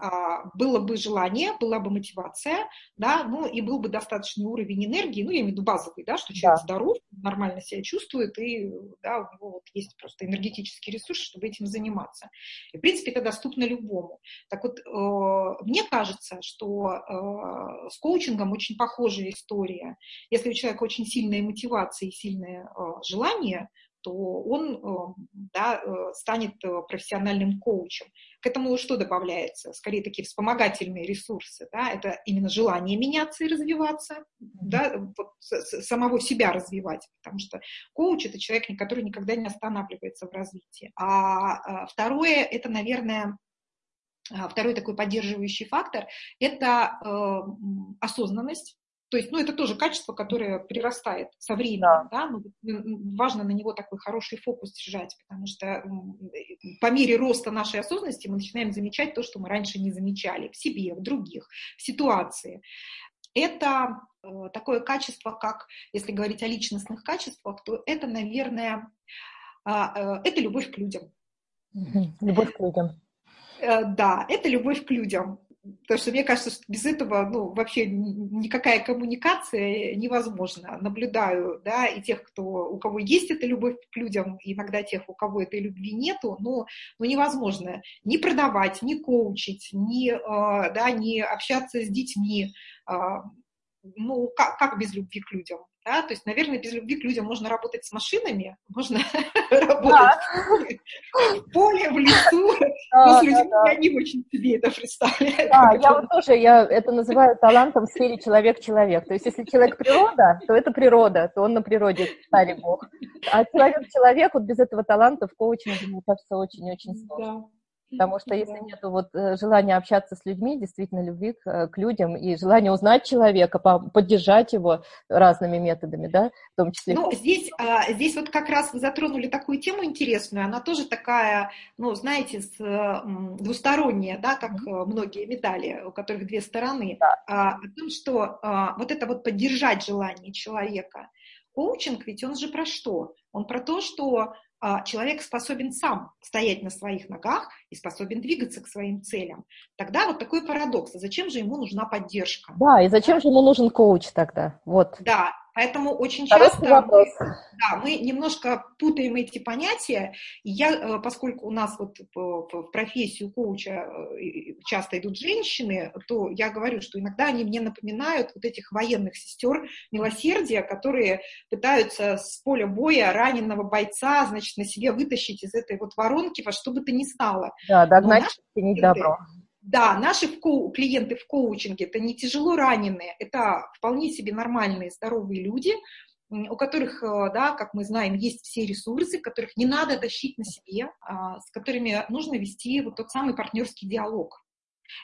Было бы желание, была бы мотивация, да, ну и был бы достаточный уровень энергии, ну я имею в виду базовый, да, что человек да. здоров, нормально себя чувствует, и да, у него вот есть просто энергетический ресурс, чтобы этим заниматься. И, в принципе, это доступно любому. Так вот, э, мне кажется, что э, с коучингом очень похожая история. Если у человека очень сильная мотивация и сильное э, желание, то он да, станет профессиональным коучем. К этому что добавляется? Скорее такие вспомогательные ресурсы. Да? Это именно желание меняться и развиваться, да? вот, самого себя развивать, потому что коуч – это человек, который никогда не останавливается в развитии. А второе – это, наверное, второй такой поддерживающий фактор – это осознанность. То есть, ну, это тоже качество, которое прирастает со временем, да, да? Ну, важно на него такой хороший фокус держать, потому что по мере роста нашей осознанности мы начинаем замечать то, что мы раньше не замечали в себе, в других, в ситуации. Это такое качество, как, если говорить о личностных качествах, то это, наверное, это любовь к людям. Любовь к людям. Да, это любовь к людям. Потому что мне кажется, что без этого ну, вообще никакая коммуникация невозможна. Наблюдаю, да, и тех, кто, у кого есть эта любовь к людям, иногда тех, у кого этой любви нету, но, но невозможно ни продавать, ни коучить, ни, да, ни общаться с детьми. Ну, как, как без любви к людям? Да? То есть, наверное, без любви к людям можно работать с машинами, можно работать в поле, в лесу, но с людьми я не очень себе это представляю. Да, я вот тоже, я это называю талантом в сфере человек-человек. То есть, если человек природа, то это природа, то он на природе, старый бог. А человек-человек, вот без этого таланта в коучинге, мне кажется, очень-очень сложно. Потому что если нет вот, желания общаться с людьми, действительно любви к, к людям и желания узнать человека, поддержать его разными методами, да, в том числе... Ну, здесь, здесь вот как раз вы затронули такую тему интересную, она тоже такая, ну, знаете, двусторонняя, да, как многие медали, у которых две стороны, да. О том, что вот это вот поддержать желание человека. Коучинг ведь он же про что? Он про то, что... человек способен сам стоять на своих ногах и способен двигаться к своим целям. Тогда вот такой парадокс. Зачем же ему нужна поддержка? Да, и зачем же ему нужен коуч тогда? Вот. Да, поэтому очень часто мы, да, мы немножко путаем эти понятия. Я, поскольку у нас вот в профессию коуча часто идут женщины, то я говорю, что иногда они мне напоминают вот этих военных сестер милосердия, которые пытаются с поля боя раненого бойца, значит, на себе вытащить из этой вот воронки во что бы то ни стало. Да, догнать и не добро. Да, наши в ко- клиенты в коучинге – это не тяжело раненые, это вполне себе нормальные, здоровые люди, у которых, да, как мы знаем, есть все ресурсы, которых не надо тащить на себе, с которыми нужно вести вот тот самый партнерский диалог.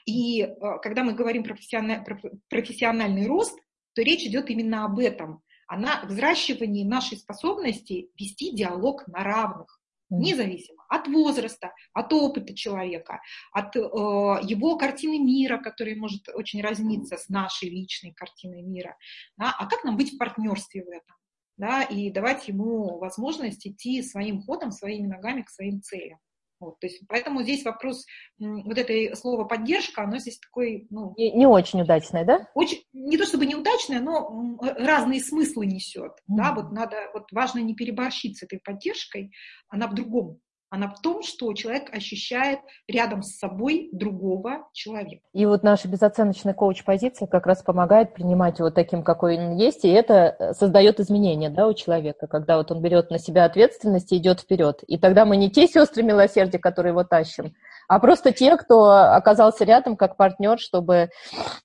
И когда мы говорим про профессиональ, про профессиональный рост, то речь идет именно об этом, о взращивании нашей способности вести диалог на равных. Независимо от возраста, от опыта человека, от э, его картины мира, которая может очень разниться с нашей личной картиной мира. Да? А как нам быть в партнерстве в этом? да, и давать ему возможность идти своим ходом, своими ногами к своим целям. Вот, то есть, поэтому здесь вопрос, вот это слово «поддержка», оно здесь такое... Ну, не, не очень удачное, да? Очень, не то чтобы неудачное, но разные смыслы несет. Mm-hmm. Да, вот надо, вот важно не переборщить с этой поддержкой, она в другом. Она в том, что человек ощущает рядом с собой другого человека. И вот наша безоценочная коуч-позиция как раз помогает принимать его таким, какой он есть, и это создает изменения, да, у человека, когда вот он берет на себя ответственность и идет вперед. И тогда мы не те сестры милосердия, которые его тащим, а просто те, кто оказался рядом как партнер, чтобы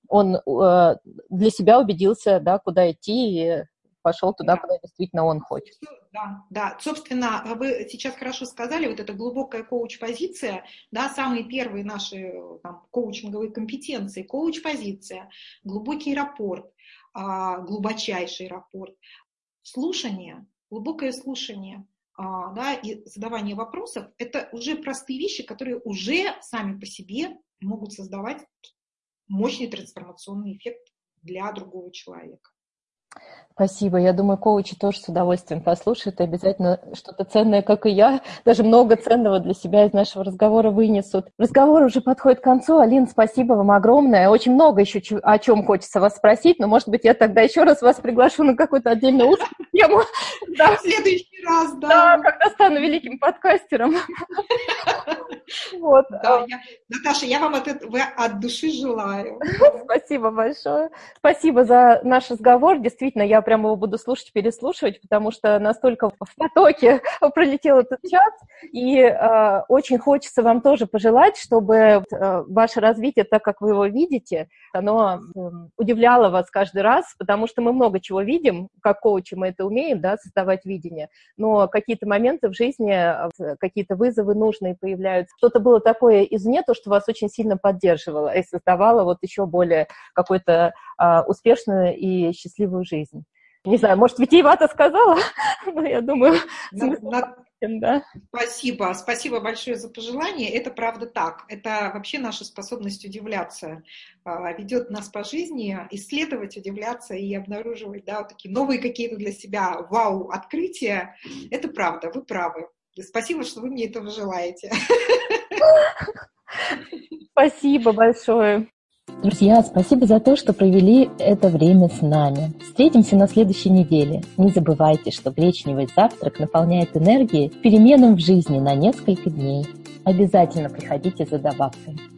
он для себя убедился, да, куда идти и пошел туда, да, куда действительно он хочет. Да, да, собственно, вы сейчас хорошо сказали, вот эта глубокая коуч-позиция, да, самые первые наши там, коучинговые компетенции, коуч-позиция, глубокий рапорт, глубочайший рапорт, слушание, глубокое слушание, да, и задавание вопросов, это уже простые вещи, которые уже сами по себе могут создавать мощный трансформационный эффект для другого человека. Спасибо. Я думаю, коучи тоже с удовольствием послушают и обязательно что-то ценное, как и я, даже много ценного для себя из нашего разговора вынесут. Разговор уже подходит к концу. Алина, спасибо вам огромное. Очень много еще о чем хочется вас спросить, но, может быть, я тогда еще раз вас приглашу на какую-то отдельную узкую тему. Да, в следующий раз, да. Да, когда стану великим подкастером. Вот. Да, я, Наташа, я вам от, от души желаю. Спасибо большое. Спасибо за наш разговор. Действительно, я прямо его буду слушать, переслушивать, потому что настолько в потоке пролетел этот час. И э, очень хочется вам тоже пожелать, чтобы э, ваше развитие, так как вы его видите, оно э, удивляло вас каждый раз, потому что мы много чего видим, как коучи мы это умеем, да, создавать видение, но какие-то моменты в жизни, какие-то вызовы нужные появляются. Что-то было такое извне, то, что вас очень сильно поддерживало и создавало вот еще более какую-то а, успешную и счастливую жизнь. Не знаю, может, витиевато сказала, но я думаю... Да. Спасибо, спасибо большое за пожелание. Это правда так. Это вообще наша способность удивляться ведет нас по жизни, исследовать, удивляться и обнаруживать, да, вот такие новые какие-то для себя вау-открытия. Это правда, вы правы. Спасибо, что вы мне этого желаете. Спасибо большое. Друзья, спасибо за то, что провели это время с нами. Встретимся на следующей неделе. Не забывайте, что гречневый завтрак наполняет энергией переменам в жизни на несколько дней. Обязательно приходите за добавкой.